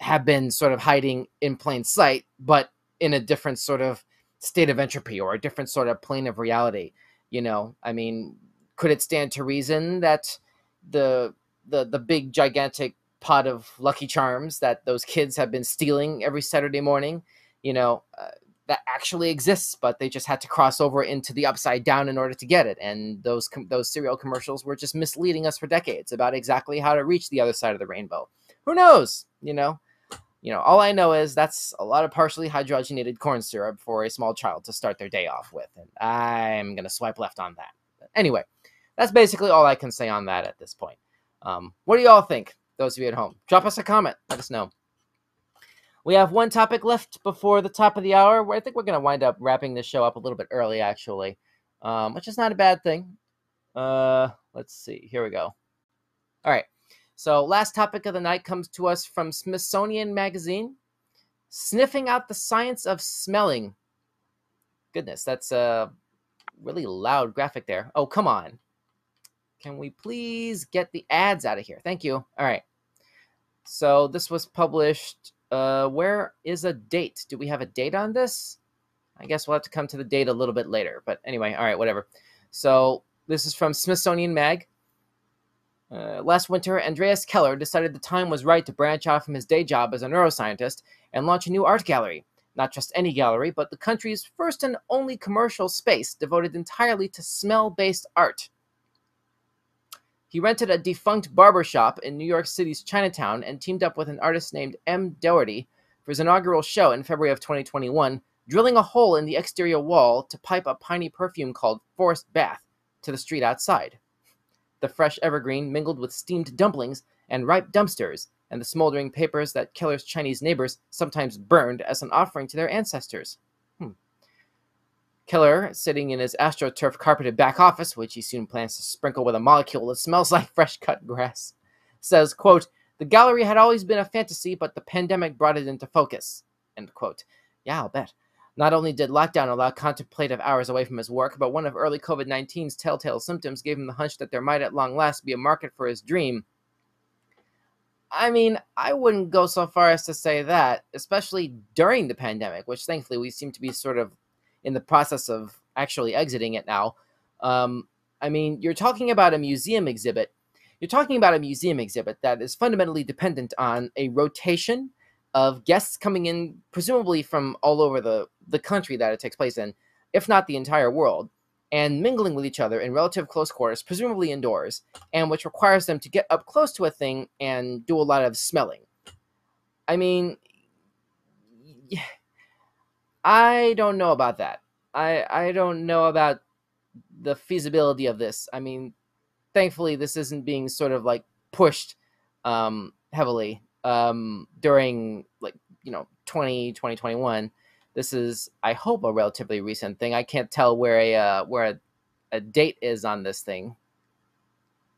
have been sort of hiding in plain sight, but in a different sort of state of entropy or a different sort of plane of reality? You know, I mean, could it stand to reason that the big, gigantic pot of Lucky Charms that those kids have been stealing every Saturday morning, you know, that actually exists, but they just had to cross over into the upside down in order to get it. And those cereal commercials were just misleading us for decades about exactly how to reach the other side of the rainbow. Who knows? You know, all I know is that's a lot of partially hydrogenated corn syrup for a small child to start their day off with. And I'm going to swipe left on that. But anyway, that's basically all I can say on that at this point. What do y'all think? those of you at home. Drop us a comment. Let us know. We have one topic left before the top of the hour. I think we're going to wind up wrapping this show up a little bit early, actually, which is not a bad thing. Let's see. Here we go. All right. So last topic of the night comes to us from Smithsonian Magazine. Sniffing out the science of smelling. Goodness, that's a really loud graphic there. Oh, come on. Can we please get the ads out of here? Thank you. All right. So this was published. Where is a date? Do we have a date on this? I guess we'll have to come to the date a little bit later. But anyway, all right, whatever. So this is from Smithsonian Mag. Last winter, Andreas Keller decided the time was right to branch off from his day job as a neuroscientist and launch a new art gallery. Not just any gallery, but the country's first and only commercial space devoted entirely to smell-based art. He rented a defunct barbershop in New York City's Chinatown and teamed up with an artist named M. Doherty for his inaugural show in February of 2021, drilling a hole in the exterior wall to pipe a piney perfume called Forest Bath to the street outside. The fresh evergreen mingled with steamed dumplings and ripe dumpsters, and the smoldering papers that Keller's Chinese neighbors sometimes burned as an offering to their ancestors. Keller, sitting in his astroturf-carpeted back office, which he soon plans to sprinkle with a molecule that smells like fresh-cut grass, says, quote, "The gallery had always been a fantasy, but the pandemic brought it into focus," end quote. Yeah, I'll bet. Not only did lockdown allow contemplative hours away from his work, but one of early COVID-19's telltale symptoms gave him the hunch that there might at long last be a market for his dream. I mean, I wouldn't go so far as to say that, especially during the pandemic, which thankfully we seem to be sort of in the process of actually exiting it now. I mean, you're talking about a museum exhibit. You're talking about a museum exhibit that is fundamentally dependent on a rotation of guests coming in, presumably from all over the country that it takes place in, if not the entire world, and mingling with each other in relative close quarters, presumably indoors, and which requires them to get up close to a thing and do a lot of smelling. I mean, yeah, I don't know about that. I don't know about the feasibility of this. I mean, thankfully, this isn't being sort of like pushed heavily during, like, you know, 2021. This is, I hope, a relatively recent thing. I can't tell where a date is on this thing.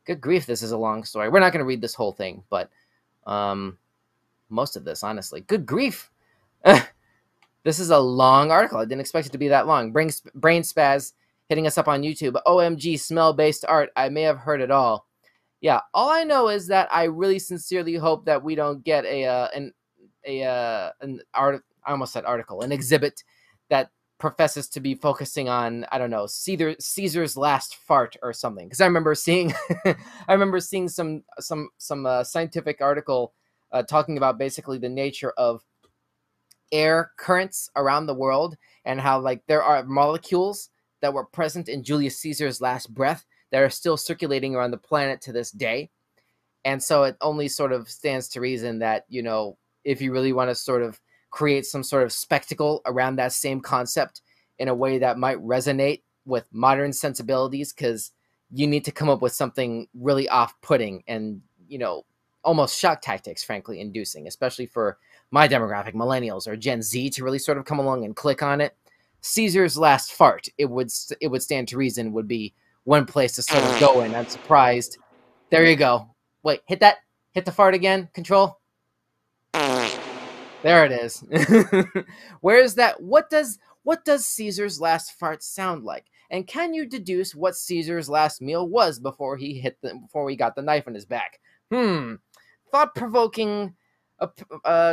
Good grief, this is a long story. We're not going to read this whole thing, but most of this, honestly. Good grief. This is a long article. I didn't expect it to be that long. Brain Spaz hitting us up on YouTube. OMG, smell-based art. I may have heard it all. Yeah, all I know is that I really sincerely hope that we don't get an art. I almost said article, an exhibit that professes to be focusing on, I don't know, Caesar's last fart or something. Because I remember seeing, some scientific article talking about basically the nature of air currents around the world and how, like, there are molecules that were present in Julius Caesar's last breath that are still circulating around the planet to this day. And so it only sort of stands to reason that, you know, if you really want to sort of create some sort of spectacle around that same concept in a way that might resonate with modern sensibilities, because you need to come up with something really off-putting and, you know, almost shock tactics, frankly, inducing, especially for my demographic, millennials or Gen Z, to really sort of come along and click on it. Caesar's last fart, it would stand to reason, would be one place to sort of go in. I'm surprised. There you go. Wait, hit that. Hit the fart again. Control. There it is. Where is that? What does Caesar's last fart sound like? And can you deduce what Caesar's last meal was before he got the knife in his back? Thought-provoking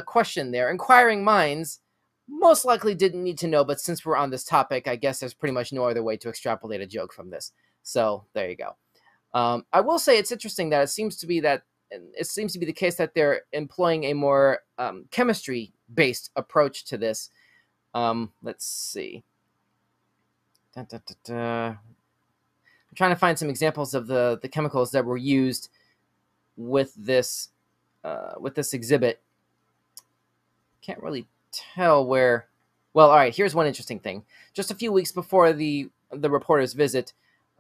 question there. Inquiring minds most likely didn't need to know, but since we're on this topic, I guess there's pretty much no other way to extrapolate a joke from this. So there you go. I will say it's interesting that it seems to be the case that they're employing a more chemistry-based approach to this. Let's see. I'm trying to find some examples of the chemicals that were used with this exhibit. Can't really tell where. Well, all right. Here's one interesting thing. Just a few weeks before the reporter's visit,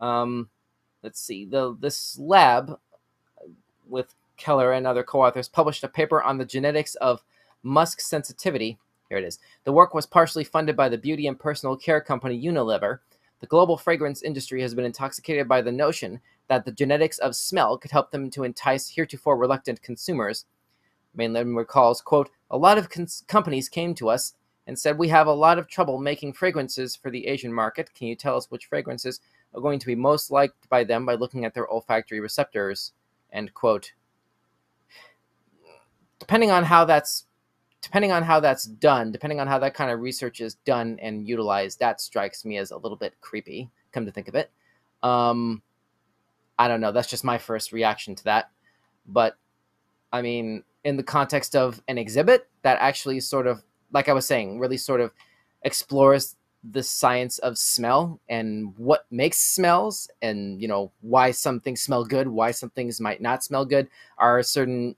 let's see. This lab with Keller and other co-authors published a paper on the genetics of musk sensitivity. Here it is. The work was partially funded by the beauty and personal care company Unilever. The global fragrance industry has been intoxicated by the notion that the genetics of smell could help them to entice heretofore reluctant consumers. Mainland recalls, quote, a lot of companies came to us and said, we have a lot of trouble making fragrances for the Asian market. Can you tell us which fragrances are going to be most liked by them by looking at their olfactory receptors? End quote. Depending on how that kind of research is done and utilized, that strikes me as a little bit creepy, come to think of it. I don't know. That's just my first reaction to that. But, I mean, in the context of an exhibit that actually sort of, like I was saying, really sort of explores the science of smell and what makes smells and, you know, why some things smell good, why some things might not smell good. Are certain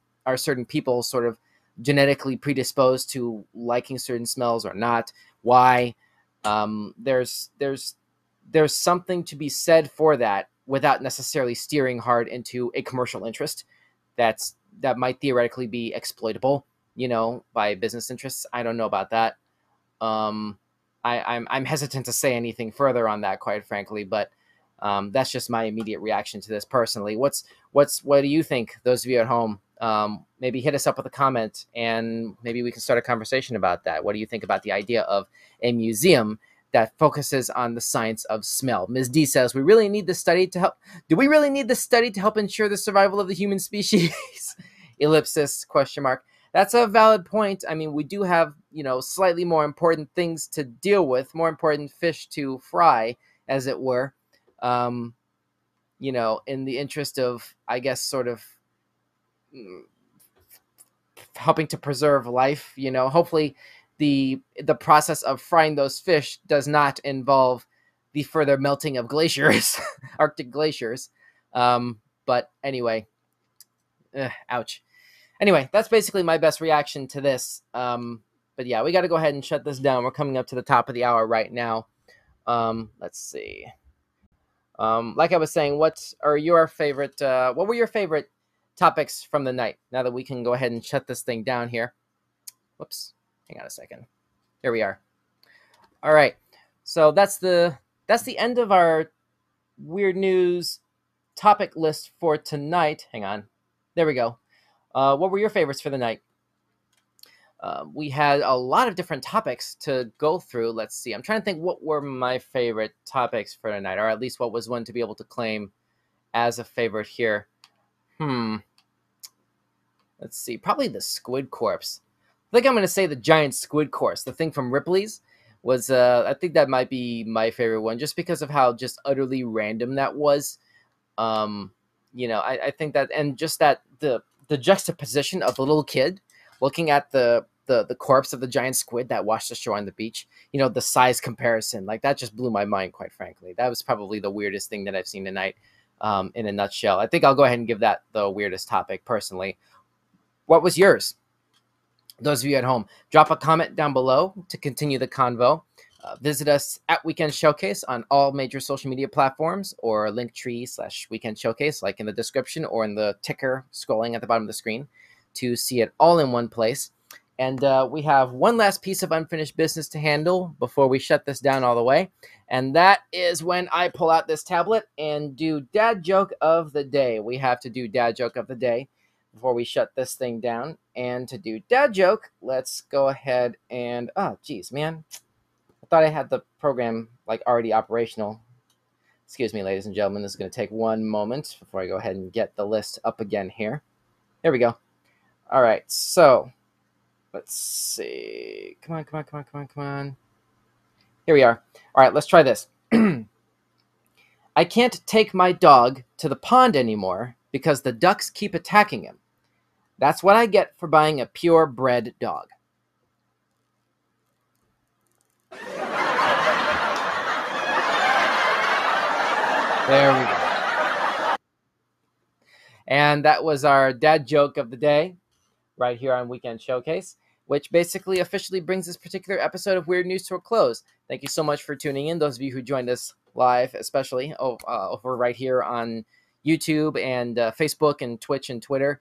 people sort of genetically predisposed to liking certain smells or not? Why? There's something to be said for that without necessarily steering hard into a commercial interest that might theoretically be exploitable, you know, by business interests. I don't know about that. I'm hesitant to say anything further on that, quite frankly, but that's just my immediate reaction to this personally. What do you think, those of you at home? Maybe hit us up with a comment and maybe we can start a conversation about that. What do you think about the idea of a museum that focuses on the science of smell? Ms. D says, we really need this study to help. Do we really need this study to help ensure the survival of the human species? Ellipsis, question mark. That's a valid point. I mean, we do have, you know, slightly more important things to deal with, more important fish to fry, as it were. You know, in the interest of, I guess, sort of helping to preserve life, you know, hopefully the process of frying those fish does not involve the further melting of glaciers, Arctic glaciers. But anyway, ouch. Anyway, that's basically my best reaction to this. But yeah, we got to go ahead and shut this down. We're coming up to the top of the hour right now. Let's see. Like I was saying, what were your favorite topics from the night? Now that we can go ahead and shut this thing down here. Whoops. Hang on a second. Here we are. All right. So that's the end of our weird news topic list for tonight. Hang on. There we go. What were your favorites for the night? We had a lot of different topics to go through. Let's see. I'm trying to think what were my favorite topics for tonight, or at least what was one to be able to claim as a favorite here. Let's see. Probably the squid corpse. I think I'm going to say the giant squid corpse. The thing from Ripley's was, I think that might be my favorite one, just because of how just utterly random that was. You know, I think that, and just that the juxtaposition of the little kid looking at the corpse of the giant squid that washed ashore on the beach, you know, the size comparison, like that just blew my mind, quite frankly. That was probably the weirdest thing that I've seen tonight, in a nutshell. I think I'll go ahead and give that the weirdest topic personally. What was yours? Those of you at home, drop a comment down below to continue the convo. Visit us at Weekend Showcase on all major social media platforms, or linktree/Weekend Showcase, like in the description or in the ticker scrolling at the bottom of the screen, to see it all in one place. And we have one last piece of unfinished business to handle before we shut this down all the way. And that is when I pull out this tablet and do Dad Joke of the Day. We have to do Dad Joke of the Day before we shut this thing down. And to do Dad Joke, let's go ahead and... Oh, geez, man. I thought I had the program like already operational. Excuse me, ladies and gentlemen. This is going to take one moment before I go ahead and get the list up again here. There we go. All right. So let's see. Come on. Here we are. All right. Let's try this. I can't take my dog to the pond anymore because the ducks keep attacking him. That's what I get for buying a purebred dog. There we go. And that was our Dad Joke of the Day right here on Weekend Showcase, which basically officially brings this particular episode of Weird News to a close. Thank you so much for tuning in, those of you who joined us live, especially over right here on YouTube and Facebook and Twitch and Twitter.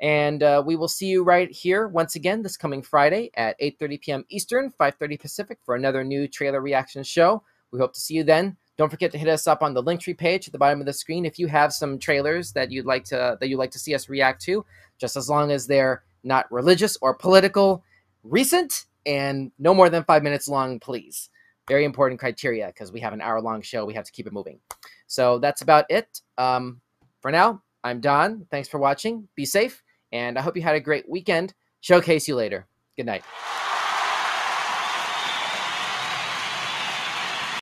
And we will see you right here once again this coming Friday at 8:30 p.m. Eastern, 5:30 Pacific for another new trailer reaction show. We hope to see you then. Don't forget to hit us up on the Linktree page at the bottom of the screen if you have some trailers that you'd like to see us react to, just as long as they're not religious or political, recent, and no more than 5 minutes long, please. Very important criteria, because we have an hour-long show. We have to keep it moving. So that's about it. For now, I'm Don. Thanks for watching. Be safe, and I hope you had a great weekend. Showcase you later. Good night.